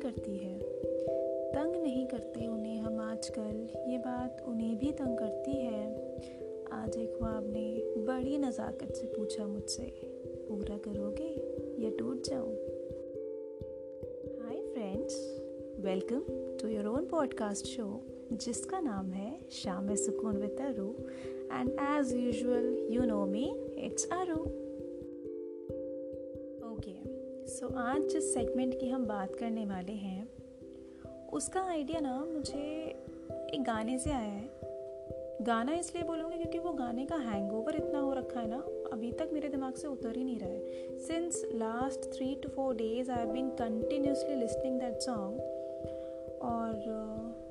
तंग करती है। तंग नहीं करते उन्हें हम आजकल, ये बात उन्हें भी तंग करती है। आज एक ख्वाब ने बड़ी नज़ाकत से पूछा मुझसे, पूरा करोगे या टूट जाऊं? Hi friends, welcome to your own podcast show जिसका नाम है शाम सुकून with Aru. And as usual you know me, it's Aru. Okay, so आज जिस सेगमेंट की हम बात करने वाले हैं उसका आइडिया ना मुझे एक गाने से आया है। गाना इसलिए बोलूँगी क्योंकि वो गाने का हैंगओवर इतना हो रखा है ना, अभी तक मेरे दिमाग से उतर ही नहीं रहा है। Since last 3 to 4 days I have been continuously listening that song. और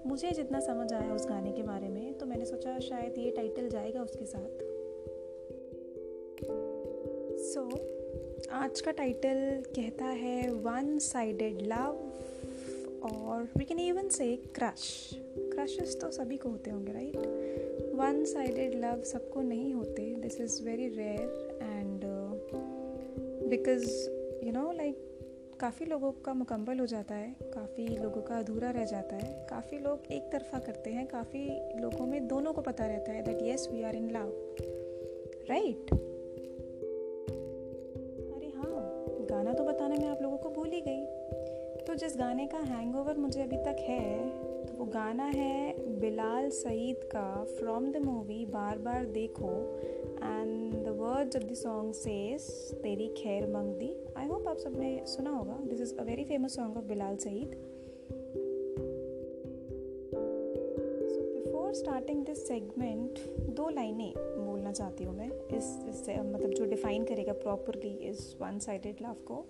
मुझे जितना समझ आया उस गाने के बारे में, तो मैंने सोचा शायद ये टाइटल जाएगा उसके साथ। सो आज का टाइटल कहता है वन साइडेड लव, और we can even say crush. Crushes तो सभी को होते होंगे, राइट? वन साइडेड लव सबको नहीं होते। This is very rare and because you know like काफ़ी लोगों का मुकम्मल हो जाता है, काफ़ी लोगों का अधूरा रह जाता है, काफ़ी लोग एक तरफ़ा करते हैं, काफ़ी लोगों में दोनों को पता रहता है that yes we are in love, right? अरे हाँ, गाना तो बताने में आप लोगों को भूल ही गई। तो जिस गाने का हैंगओवर मुझे अभी तक है, तो वो गाना है बिलाल सईद का from the movie Baar Baar Dekho. And the words of the song says तेरी खैर मंगदी। आई होप आप सबने सुना होगा। This is a very famous song of Bilal Saeed. So before starting this segment 2 लाइनें बोलना चाहती हूँ मैं इससे मतलब जो डिफाइन करेगा प्रॉपरली इस वन साइडेड लव को।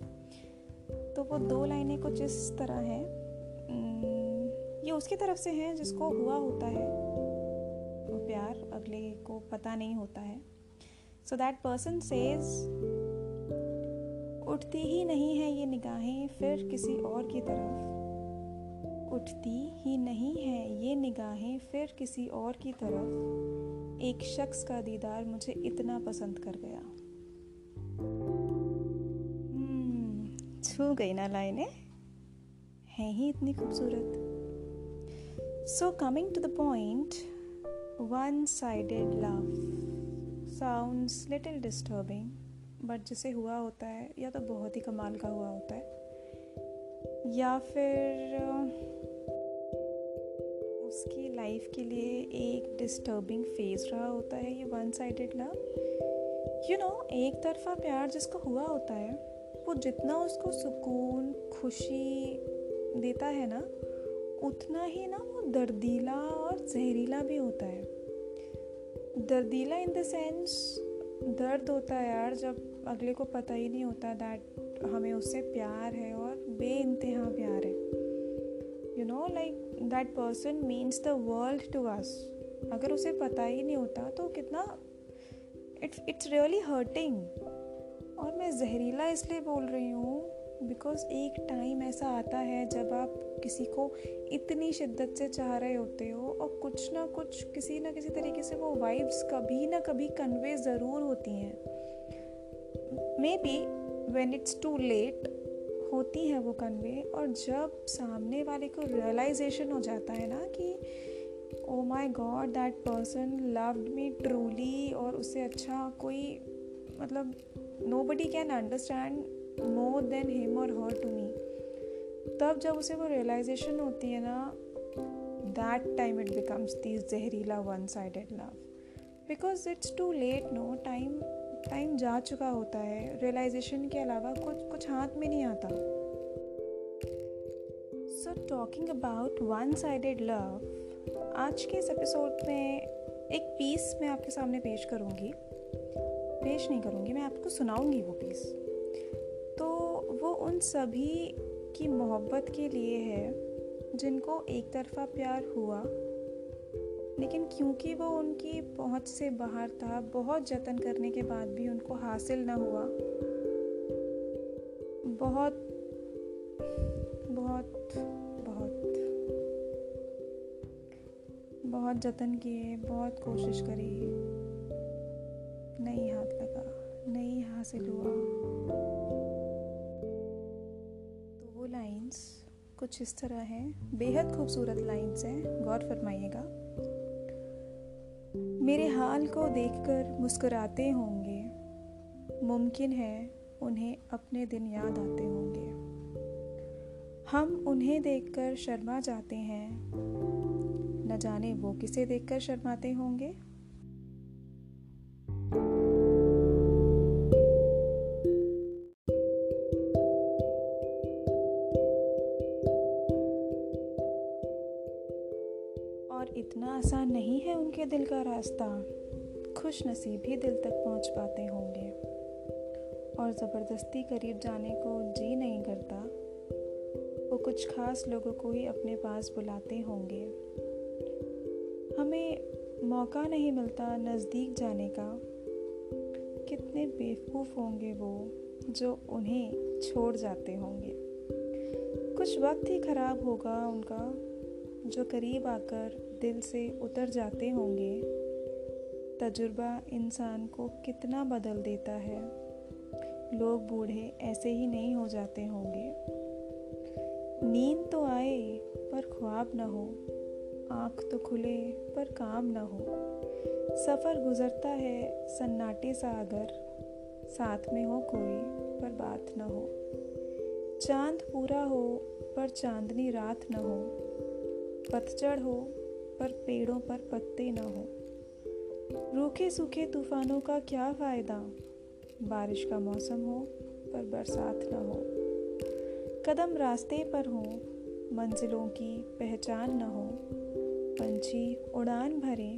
तो वो 2 लाइनें कुछ इस तरह हैं, ये उसकी तरफ से हैं जिसको हुआ होता है वो प्यार, अगले को पता नहीं होता है। सो दैट पर्सन सेज उठती ही नहीं है ये निगाहें फिर किसी और की तरफ, उठती ही नहीं है ये निगाहें फिर किसी और की तरफ, एक शख्स का दीदार मुझे इतना पसंद कर गया। छू गई ना लाइनें, हैं ही इतनी खूबसूरत। So coming to the point, one-sided love sounds little disturbing, but जिसे हुआ होता है या तो बहुत ही कमाल का हुआ होता है या फिर उसकी लाइफ के लिए एक डिस्टर्बिंग फेज रहा होता है ये one-sided love। You know, एक तरफा प्यार जिसको हुआ होता है वो जितना उसको सुकून खुशी देता है ना, उतना ही ना वो दर्दीला और जहरीला भी होता है। दर्दीला इन द सेंस दर्द होता है यार, जब अगले को पता ही नहीं होता दैट हमें उससे प्यार है और बे इंतहा प्यार है। You know like that person means the world to us. अगर उसे पता ही नहीं होता तो कितना इट्स रियली हर्टिंग। और मैं जहरीला इसलिए बोल रही हूँ बिकॉज एक टाइम ऐसा आता है जब आप किसी को इतनी शिद्दत से चाह रहे होते हो और कुछ ना कुछ किसी ना किसी तरीके से वो वाइब्स कभी ना कभी कन्वे ज़रूर होती हैं। Maybe when it's too late होती हैं वो कन्वे, और जब सामने वाले को रियलाइजेशन हो जाता है ना कि oh my god that person loved me truly, और उससे अच्छा कोई मतलब nobody can understand more than him or her to me, तब जब उसे वो realization होती है ना, that time it becomes this जहरीला one-sided love because it's too late। no time जा चुका होता है, realization के अलावा कुछ हाथ में नहीं आता। So talking about one-sided love, आज के इस एपिसोड में एक piece मैं आपके सामने पेश नहीं करूँगी, मैं आपको सुनाऊँगी वो piece। तो वो उन सभी की मोहब्बत के लिए है जिनको एक तरफ़ा प्यार हुआ, लेकिन क्योंकि वो उनकी पहुंच से बाहर था, बहुत जतन करने के बाद भी उनको हासिल ना हुआ। बहुत बहुत बहुत बहुत जतन किए, बहुत कोशिश करी, नहीं हाथ लगा, नहीं हासिल हुआ। कुछ इस तरह हैं, बेहद खूबसूरत लाइन्स हैं, गौर फरमाइएगा। मेरे हाल को देखकर मुस्कुराते होंगे, मुमकिन है उन्हें अपने दिन याद आते होंगे। हम उन्हें देखकर शर्मा जाते हैं, न जाने वो किसे देखकर शर्माते होंगे। और इतना आसान नहीं है उनके दिल का रास्ता, खुश नसीब ही दिल तक पहुंच पाते होंगे। और ज़बरदस्ती करीब जाने को जी नहीं करता, वो कुछ खास लोगों को ही अपने पास बुलाते होंगे। हमें मौका नहीं मिलता नज़दीक जाने का, कितने बेवकूफ़ होंगे वो जो उन्हें छोड़ जाते होंगे। कुछ वक्त ही ख़राब होगा उनका, जो करीब आकर दिल से उतर जाते होंगे। तजुर्बा इंसान को कितना बदल देता है, लोग बूढ़े ऐसे ही नहीं हो जाते होंगे। नींद तो आए पर ख्वाब ना हो, आँख तो खुले पर काम ना हो। सफ़र गुज़रता है सन्नाटे सा, अगर साथ में हो कोई पर बात ना हो। चांद पूरा हो पर चांदनी रात ना हो, पतझड़ हो पर पेड़ों पर पत्ते ना हो। रूखे सूखे तूफानों का क्या फ़ायदा, बारिश का मौसम हो पर बरसात ना हो। कदम रास्ते पर हो, मंजिलों की पहचान ना हो। पंछी उड़ान भरे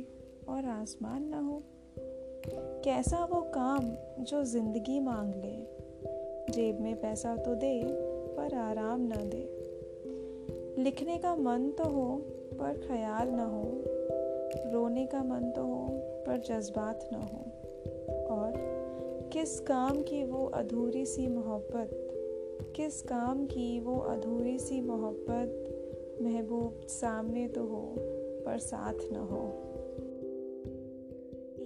और आसमान ना हो। कैसा वो काम जो जिंदगी मांग ले, जेब में पैसा तो दे पर आराम ना दे। लिखने का मन तो हो पर ख्याल ना हो, रोने का मन तो हो पर जज्बात ना हो। और किस काम की वो अधूरी सी मोहब्बत, किस काम की वो अधूरी सी मोहब्बत, महबूब सामने तो हो पर साथ ना हो।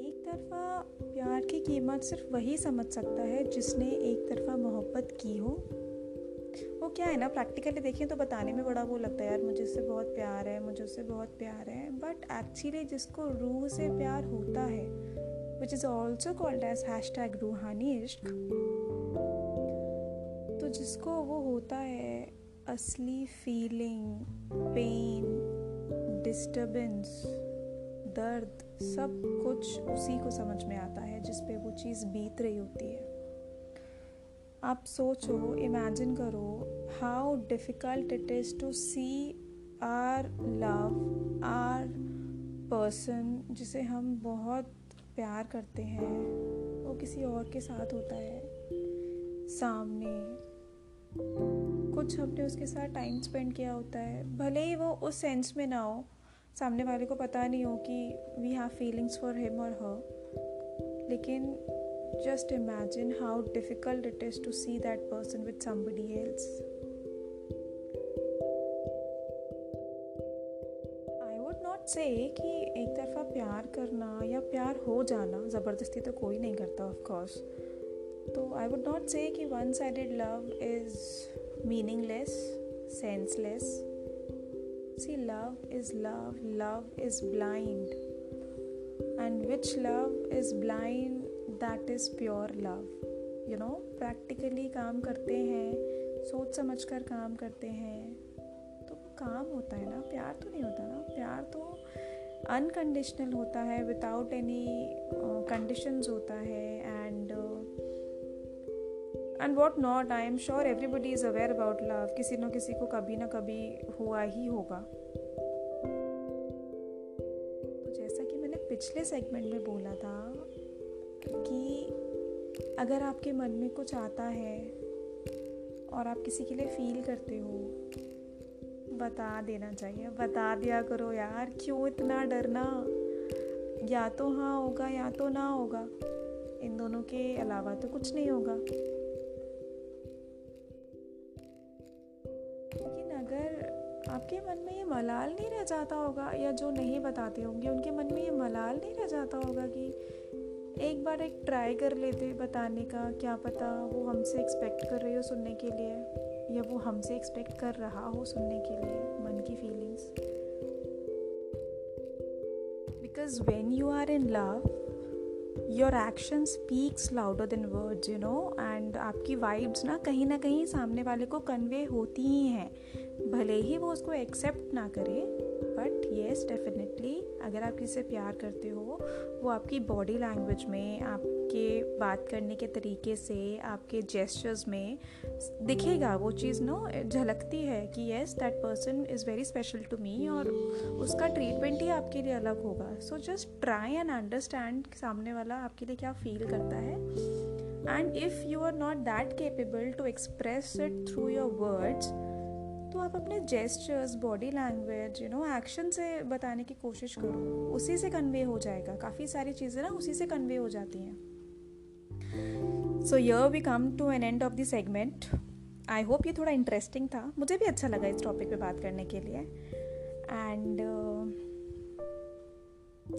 एक तरफ़ा प्यार की कीमत सिर्फ वही समझ सकता है जिसने एक तरफ़ा मोहब्बत की हो। वो क्या है ना, प्रैक्टिकली देखें तो बताने में बड़ा वो लगता है, यार मुझे उससे बहुत प्यार है, मुझे उससे बहुत प्यार है। बट एक्चुअली जिसको रूह से प्यार होता है, which is also called as hashtag रूहानी इश्क, तो जिसको वो होता है असली फीलिंग, पेन, डिस्टर्बेंस, दर्द, सब कुछ उसी को समझ में आता है जिस पे वो चीज़ बीत रही होती है। आप सोचो, इमेजिन करो how difficult it is to see our love, our person जिसे हम बहुत प्यार करते हैं, वो किसी और के साथ होता है। सामने कुछ हमने उसके साथ टाइम स्पेंड किया होता है, भले ही वो उस सेंस में ना हो, सामने वाले को पता नहीं हो कि we have feelings for him और हर, लेकिन just imagine how difficult it is to see that person with somebody else. I would not say कि एक तरफ़ा प्यार करना या प्यार हो जाना, ज़बरदस्ती तो कोई नहीं करता of course, तो I would not say कि one sided love is meaningless, senseless. See, love is love, love is blind, and which love is blind, that is pure love, you know. Practically काम करते हैं, सोच समझ कर काम करते हैं, तो काम होता है ना, प्यार तो नहीं होता ना। प्यार तो अनकंडीशनल होता है, विदाउट एनी कंडीशंस होता है, and what not. I am sure everybody is aware about love, किसी न किसी को कभी ना कभी हुआ ही होगा। तो जैसा कि मैंने पिछले सेगमेंट में बोला था कि अगर आपके मन में कुछ आता है और आप किसी के लिए फील करते हो, बता देना चाहिए, बता दिया करो यार, क्यों इतना डरना। या तो हाँ होगा या तो ना होगा, इन दोनों के अलावा तो कुछ नहीं होगा। लेकिन अगर आपके मन में ये मलाल नहीं रह जाता होगा, या जो नहीं बताते होंगे उनके मन में ये मलाल नहीं रह जाता होगा कि एक बार एक ट्राई कर लेते बताने का, क्या पता वो हमसे एक्सपेक्ट कर रही हो सुनने के लिए, या वो हमसे एक्सपेक्ट कर रहा हो सुनने के लिए मन की feelings. Because when you are in love your action speaks louder than words you know, and आपकी वाइब्स ना कहीं सामने वाले को कन्वे होती ही हैं, भले ही वो उसको एक्सेप्ट ना करे। बट येस डेफिनेटली अगर आप किसी से प्यार करते हो वो आपकी बॉडी लैंग्वेज में, आपके बात करने के तरीके से, आपके जेस्चर्स में दिखेगा वो चीज़ नो, झलकती है कि yes that person is very special to me, और उसका ट्रीटमेंट ही आपके लिए अलग होगा। So just try and understand सामने वाला आपके लिए क्या फील करता है, and if you are not that capable to express it through your words तो आप अपने gestures, body language, you know action से बताने की कोशिश करो, उसी से कन्वे हो जाएगा। काफ़ी सारी चीज़ें ना उसी से कन्वे हो जाती हैं। So here we come to an end of the segment. I hope ये थोड़ा इंटरेस्टिंग था, मुझे भी अच्छा लगा इस टॉपिक पे बात करने के लिए। एंड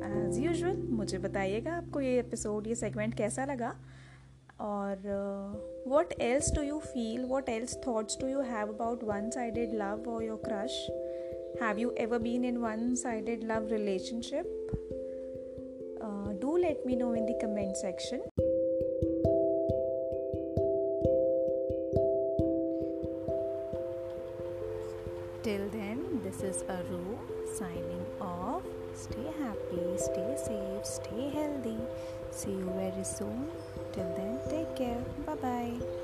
एज यूजुअल मुझे बताइएगा आपको ये एपिसोड, ये सेगमेंट कैसा लगा, और what else do you feel, what else thoughts do you have about one-sided love or your crush? Have you ever been in one-sided love relationship? Do let me know in the comment section. Till then, this is Aru signing off. Stay happy, stay safe, stay healthy. See you very soon. Till then, take care. Bye-bye.